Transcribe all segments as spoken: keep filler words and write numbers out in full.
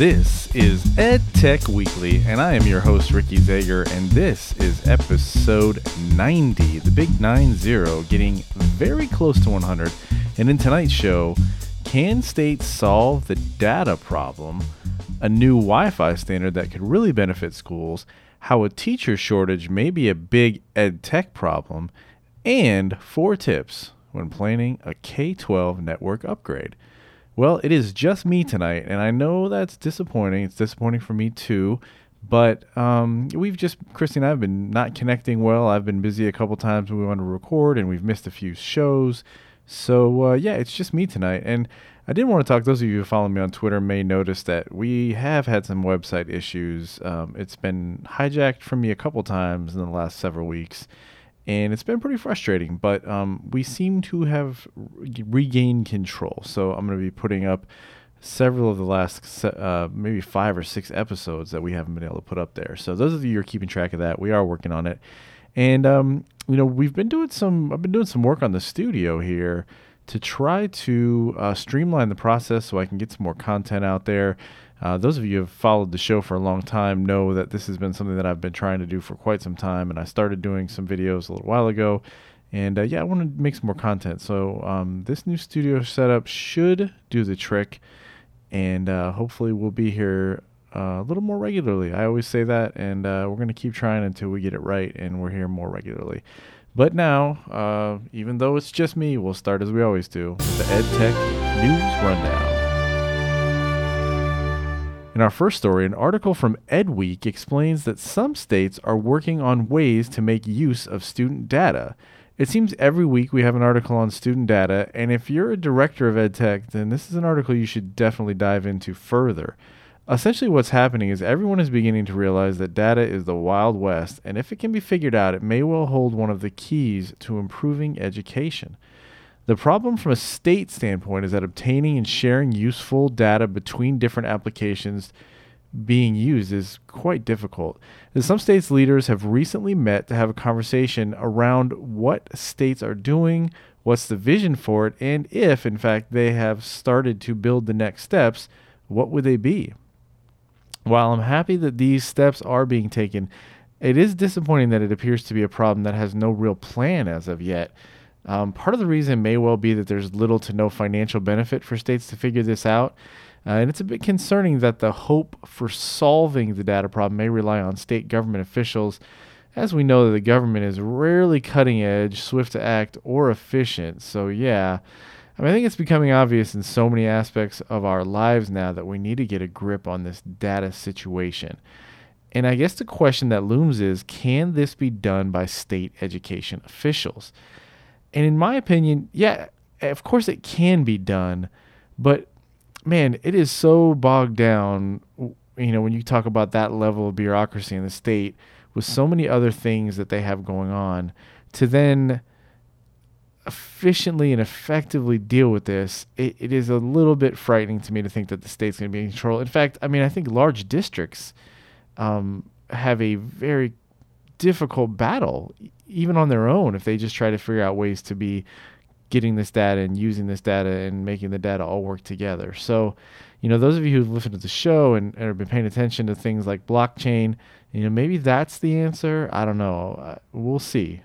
This is EdTech Weekly, and I am your host, Ricky Zager, and this is episode ninety, the big nine zero, getting very close to one hundred. And in tonight's show, can states solve the data problem, a new Wi-Fi standard that could really benefit schools, how a teacher shortage may be a big EdTech problem, and four tips when planning a K twelve network upgrade. Well, it is just me tonight, and I know that's disappointing. It's disappointing for me too, but um, we've just, Christy and I have been not connecting well. I've been busy a couple times when we wanted to record, and we've missed a few shows. So uh, yeah, it's just me tonight, and I did want to talk. Those of you who follow me on Twitter may notice that we have had some website issues. Um, it's been hijacked from me a couple times in the last several weeks, and it's been pretty frustrating, but um, we seem to have re- regained control. So I'm going to be putting up several of the last uh, maybe five or six episodes that we haven't been able to put up there. So those of you who are keeping track of that, we are working on it. And, um, you know, we've been doing some I've been doing some work on the studio here to try to uh, streamline the process so I can get some more content out there. Uh, those of you who have followed the show for a long time know that this has been something that I've been trying to do for quite some time, and I started doing some videos a little while ago, and uh, yeah, I want to make some more content. So um, this new studio setup should do the trick, and uh, hopefully we'll be here uh, a little more regularly. I always say that, and uh, we're going to keep trying until we get it right and we're here more regularly. But now, uh, even though it's just me, we'll start as we always do with the EdTech News Rundown. In our first story, an article from EdWeek explains that some states are working on ways to make use of student data. It seems every week we have an article on student data, and if you're a director of EdTech, then this is an article you should definitely dive into further. Essentially what's happening is everyone is beginning to realize that data is the Wild West, and if it can be figured out, it may well hold one of the keys to improving education. The problem from a state standpoint is that obtaining and sharing useful data between different applications being used is quite difficult. And some states' leaders have recently met to have a conversation around what states are doing, what's the vision for it, and if, in fact, they have started to build the next steps, what would they be? While I'm happy that these steps are being taken, it is disappointing that it appears to be a problem that has no real plan as of yet. Um, part of the reason may well be that there's little to no financial benefit for states to figure this out. Uh, and it's a bit concerning that the hope for solving the data problem may rely on state government officials. As we know, the government is rarely cutting edge, swift to act, or efficient. So yeah, I mean, I think it's becoming obvious in so many aspects of our lives now that we need to get a grip on this data situation. And I guess the question that looms is, can this be done by state education officials? And in my opinion, yeah, of course it can be done, but man, it is so bogged down, you know, when you talk about that level of bureaucracy in the state with so many other things that they have going on, to then efficiently and effectively deal with this, it, it is a little bit frightening to me to think that the state's going to be in control. In fact, I mean, I think large districts um, have a very difficult battle, even on their own, if they just try to figure out ways to be getting this data and using this data and making the data all work together. So, you know, those of you who've listened to the show and, and have been paying attention to things like blockchain, you know, maybe that's the answer. I don't know. We'll see.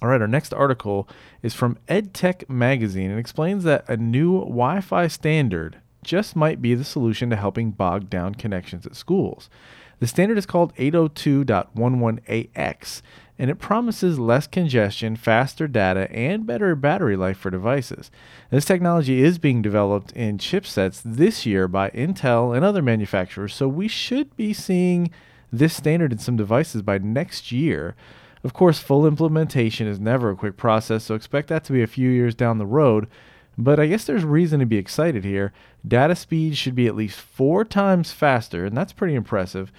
All right. Our next article is from EdTech Magazine and explains that a new Wi-Fi standard just might be the solution to helping bog down connections at schools. The standard is called eight oh two dot eleven a x, and it promises less congestion, faster data, and better battery life for devices. This technology is being developed in chipsets this year by Intel and other manufacturers, so we should be seeing this standard in some devices by next year. Of course, full implementation is never a quick process, so expect that to be a few years down the road. But I guess there's reason to be excited here. Data speed should be at least four times faster, and that's pretty impressive.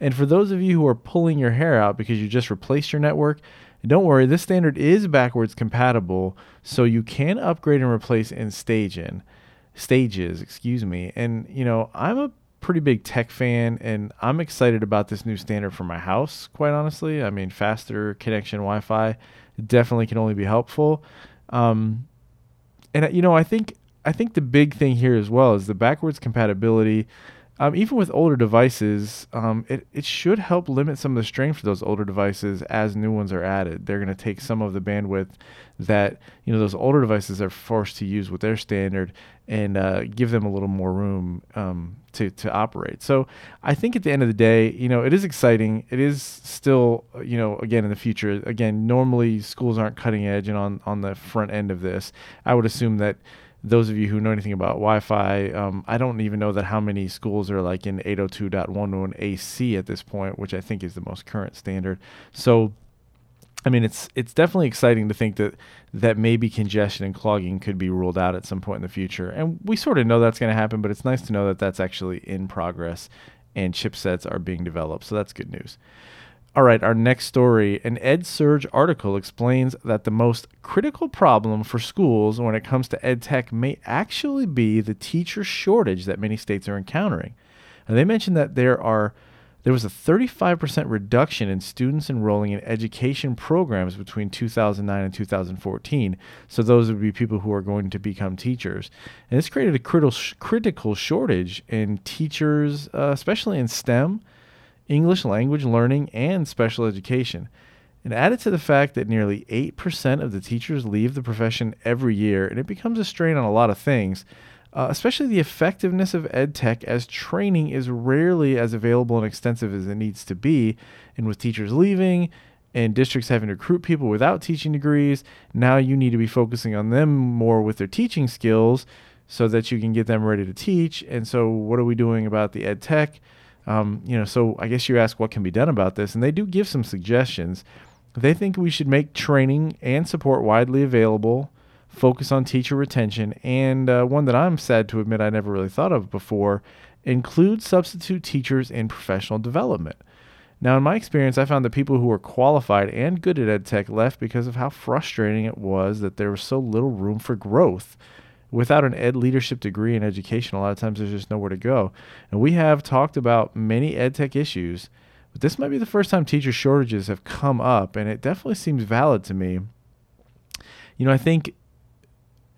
And for those of you who are pulling your hair out because you just replaced your network, don't worry, this standard is backwards compatible, so you can upgrade and replace in stage in, stages, excuse me. And, you know, I'm a pretty big tech fan, and I'm excited about this new standard for my house, quite honestly. I mean, faster connection Wi-Fi definitely can only be helpful. Um... And, you know, I think I think the big thing here as well is the backwards compatibility. um, even with older devices, um, it, it should help limit some of the strain for those older devices as new ones are added. They're going to take some of the bandwidth that, you know, those older devices are forced to use with their standard and uh, give them a little more room um, to, to operate. So I think at the end of the day, you know, it is exciting. It is still, you know, again, in the future, again, normally schools aren't cutting edge and on, on the front end of this. I would assume that those of you who know anything about Wi-Fi, um, I don't even know that how many schools are like in eight oh two dot eleven A C at this point, which I think is the most current standard. So, I mean, it's it's definitely exciting to think that that maybe congestion and clogging could be ruled out at some point in the future. And we sort of know that's going to happen, but it's nice to know that that's actually in progress and chipsets are being developed. So that's good news. All right, our next story, an Ed Surge article explains that the most critical problem for schools when it comes to edtech may actually be the teacher shortage that many states are encountering. And they mentioned that there are there was a thirty-five percent reduction in students enrolling in education programs between two thousand nine and two thousand fourteen. So those would be people who are going to become teachers. And this created a critical critical shortage in teachers, uh, especially in STEM, English language learning, and special education. And added to the fact that nearly eight percent of the teachers leave the profession every year, and it becomes a strain on a lot of things, uh, especially the effectiveness of edtech, as training is rarely as available and extensive as it needs to be. And with teachers leaving and districts having to recruit people without teaching degrees, now you need to be focusing on them more with their teaching skills so that you can get them ready to teach. And so what are we doing about the edtech? Um, you know, so I guess you ask what can be done about this, and they do give some suggestions. They think we should make training and support widely available, focus on teacher retention, and uh, one that I'm sad to admit I never really thought of before, include substitute teachers in professional development. Now, in my experience, I found that people who were qualified and good at edtech left because of how frustrating it was that there was so little room for growth. Without an ed leadership degree in education, a lot of times there's just nowhere to go. And we have talked about many edtech issues, but this might be the first time teacher shortages have come up, and it definitely seems valid to me. You know, I think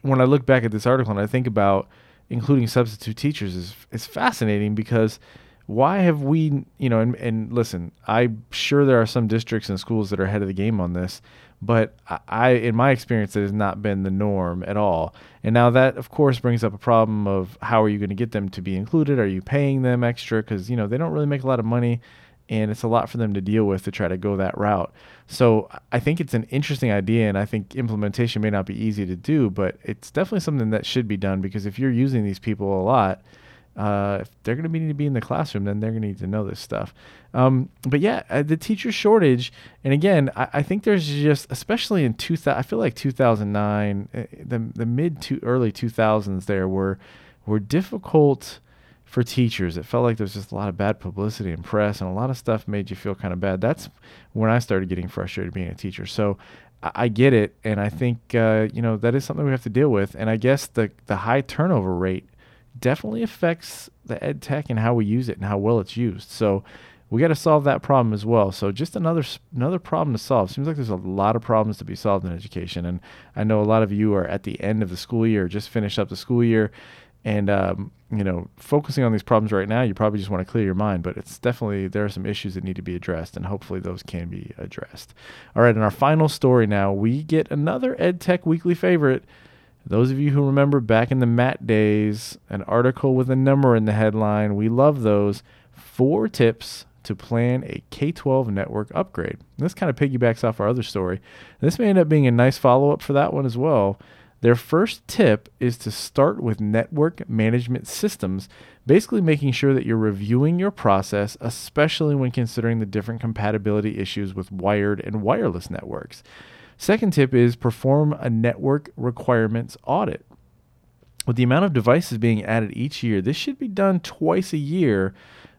when I look back at this article and I think about including substitute teachers, is it's fascinating because why have we, you know, and, and listen, I'm sure there are some districts and schools that are ahead of the game on this, but I, in my experience, it has not been the norm at all. And now that, of course, brings up a problem of how are you going to get them to be included? Are you paying them extra? Because, you know, they don't really make a lot of money, and it's a lot for them to deal with to try to go that route. So I think it's an interesting idea, and I think implementation may not be easy to do, but it's definitely something that should be done, because if you're using these people a lot, Uh, if they're going to need to be in the classroom, then they're going to need to know this stuff. Um, but yeah, uh, the teacher shortage. And again, I, I think there's just, especially in two thousand, I feel like two thousand nine, uh, the the mid to early two thousands there were, were difficult for teachers. It felt like there was just a lot of bad publicity and press, and a lot of stuff made you feel kind of bad. That's when I started getting frustrated being a teacher. So I, I get it. And I think, uh, you know, that is something we have to deal with. And I guess the, the high turnover rate definitely affects the edtech and how we use it and how well it's used. So we got to solve that problem as well. So just another another problem to solve. Seems like there's a lot of problems to be solved in education. And I know a lot of you are at the end of the school year, just finished up the school year. And, um, you know, focusing on these problems right now, you probably just want to clear your mind, but it's definitely, there are some issues that need to be addressed, and hopefully those can be addressed. All right. And our final story now, we get another EdTech Weekly favorite. Those of you who remember back in the Matt days, an article with a number in the headline, we love those, four tips to plan a K twelve network upgrade. And this kind of piggybacks off our other story. This may end up being a nice follow-up for that one as well. Their first tip is to start with network management systems, basically making sure that you're reviewing your process, especially when considering the different compatibility issues with wired and wireless networks. Second tip is perform a network requirements audit. With the amount of devices being added each year, this should be done twice a year.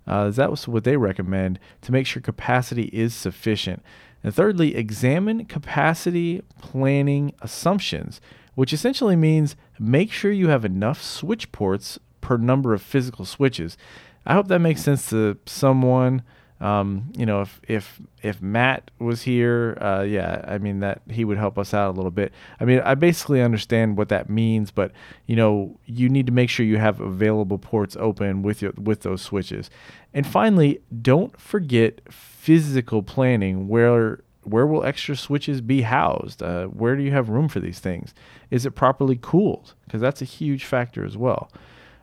Uh, that was what they recommend, to make sure capacity is sufficient. And thirdly, examine capacity planning assumptions, which essentially means make sure you have enough switch ports per number of physical switches. I hope that makes sense to someone. Um, you know, if if if Matt was here, uh, yeah, I mean that he would help us out a little bit. I mean, I basically understand what that means, but you know, you need to make sure you have available ports open with your with those switches. And finally, don't forget physical planning. Where where will extra switches be housed? Uh, where do you have room for these things? Is it properly cooled? Because that's a huge factor as well.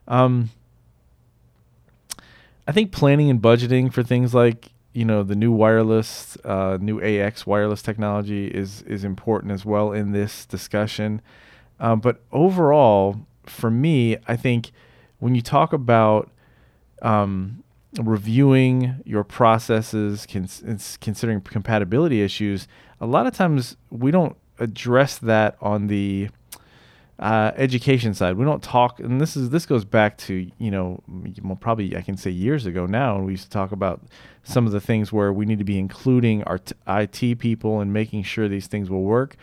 Um, I think planning and budgeting for things like, you know, the new wireless, uh, new A X wireless technology is is important as well in this discussion. Um, but overall, for me, I think when you talk about um, reviewing your processes, cons- considering compatibility issues, a lot of times we don't address that on the Uh, education side. We don't talk, and this is this goes back to, you know, probably I can say years ago now, and we used to talk about some of the things where we need to be including our t- I T people and making sure these things will work.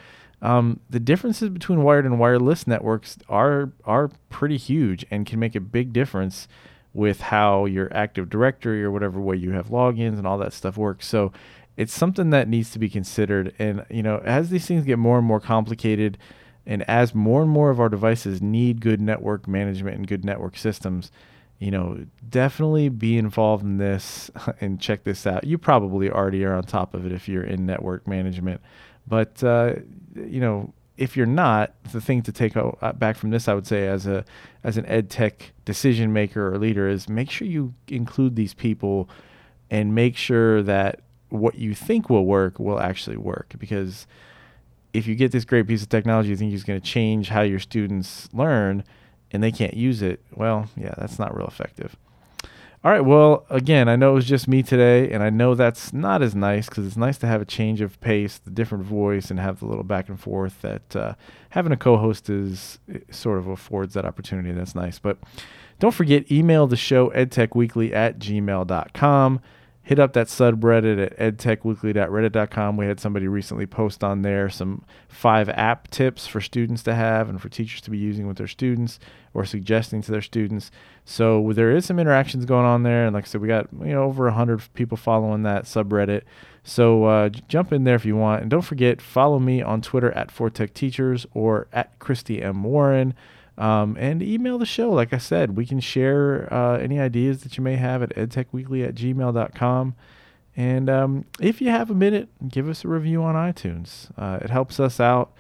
Um, the differences between wired and wireless networks are are pretty huge and can make a big difference with how your Active Directory or whatever way you have logins and all that stuff works. So it's something that needs to be considered. And, you know, as these things get more and more complicated, and as more and more of our devices need good network management and good network systems, you know, definitely be involved in this and check this out. You probably already are on top of it if you're in network management. But, uh, you know, if you're not, the thing to take back from this, I would say, as a as an ed tech decision maker or leader is make sure you include these people and make sure that what you think will work will actually work. Because if you get this great piece of technology you think is going to change how your students learn and they can't use it, well, yeah, that's not real effective. All right, well, again, I know it was just me today, and I know that's not as nice because it's nice to have a change of pace, the different voice, and have the little back and forth that uh, having a co-host is sort of affords that opportunity. That's nice. But don't forget, email the show, edtechweekly at gmail dot com. Hit up that subreddit at edtechweekly dot reddit dot com. We had somebody recently post on there some five app tips for students to have and for teachers to be using with their students or suggesting to their students. So there is some interactions going on there. And like I said, we got you know over one hundred people following that subreddit. So uh, jump in there if you want. And don't forget, follow me on Twitter at four tech teachers or at Christy M Warren. Um, and email the show. Like I said, we can share uh, any ideas that you may have at edtechweekly at gmail dot com. And um, if you have a minute, give us a review on iTunes. Uh, it helps us out.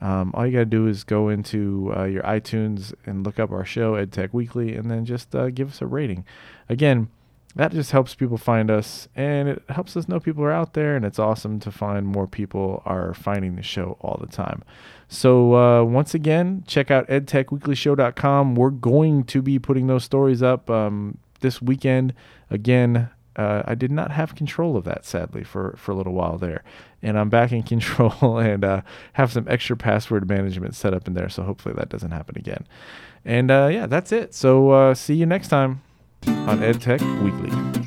Um, all you got to do is go into uh, your iTunes and look up our show, EdTech Weekly, and then just uh, give us a rating. Again, that just helps people find us, and it helps us know people are out there, and it's awesome to find more people are finding the show all the time. So uh, once again, check out edtech weekly show dot com. We're going to be putting those stories up um, this weekend. Again, uh, I did not have control of that, sadly, for, for a little while there. And I'm back in control and uh, have some extra password management set up in there, so hopefully that doesn't happen again. And, uh, yeah, that's it. So uh, see you next time on EdTech Weekly.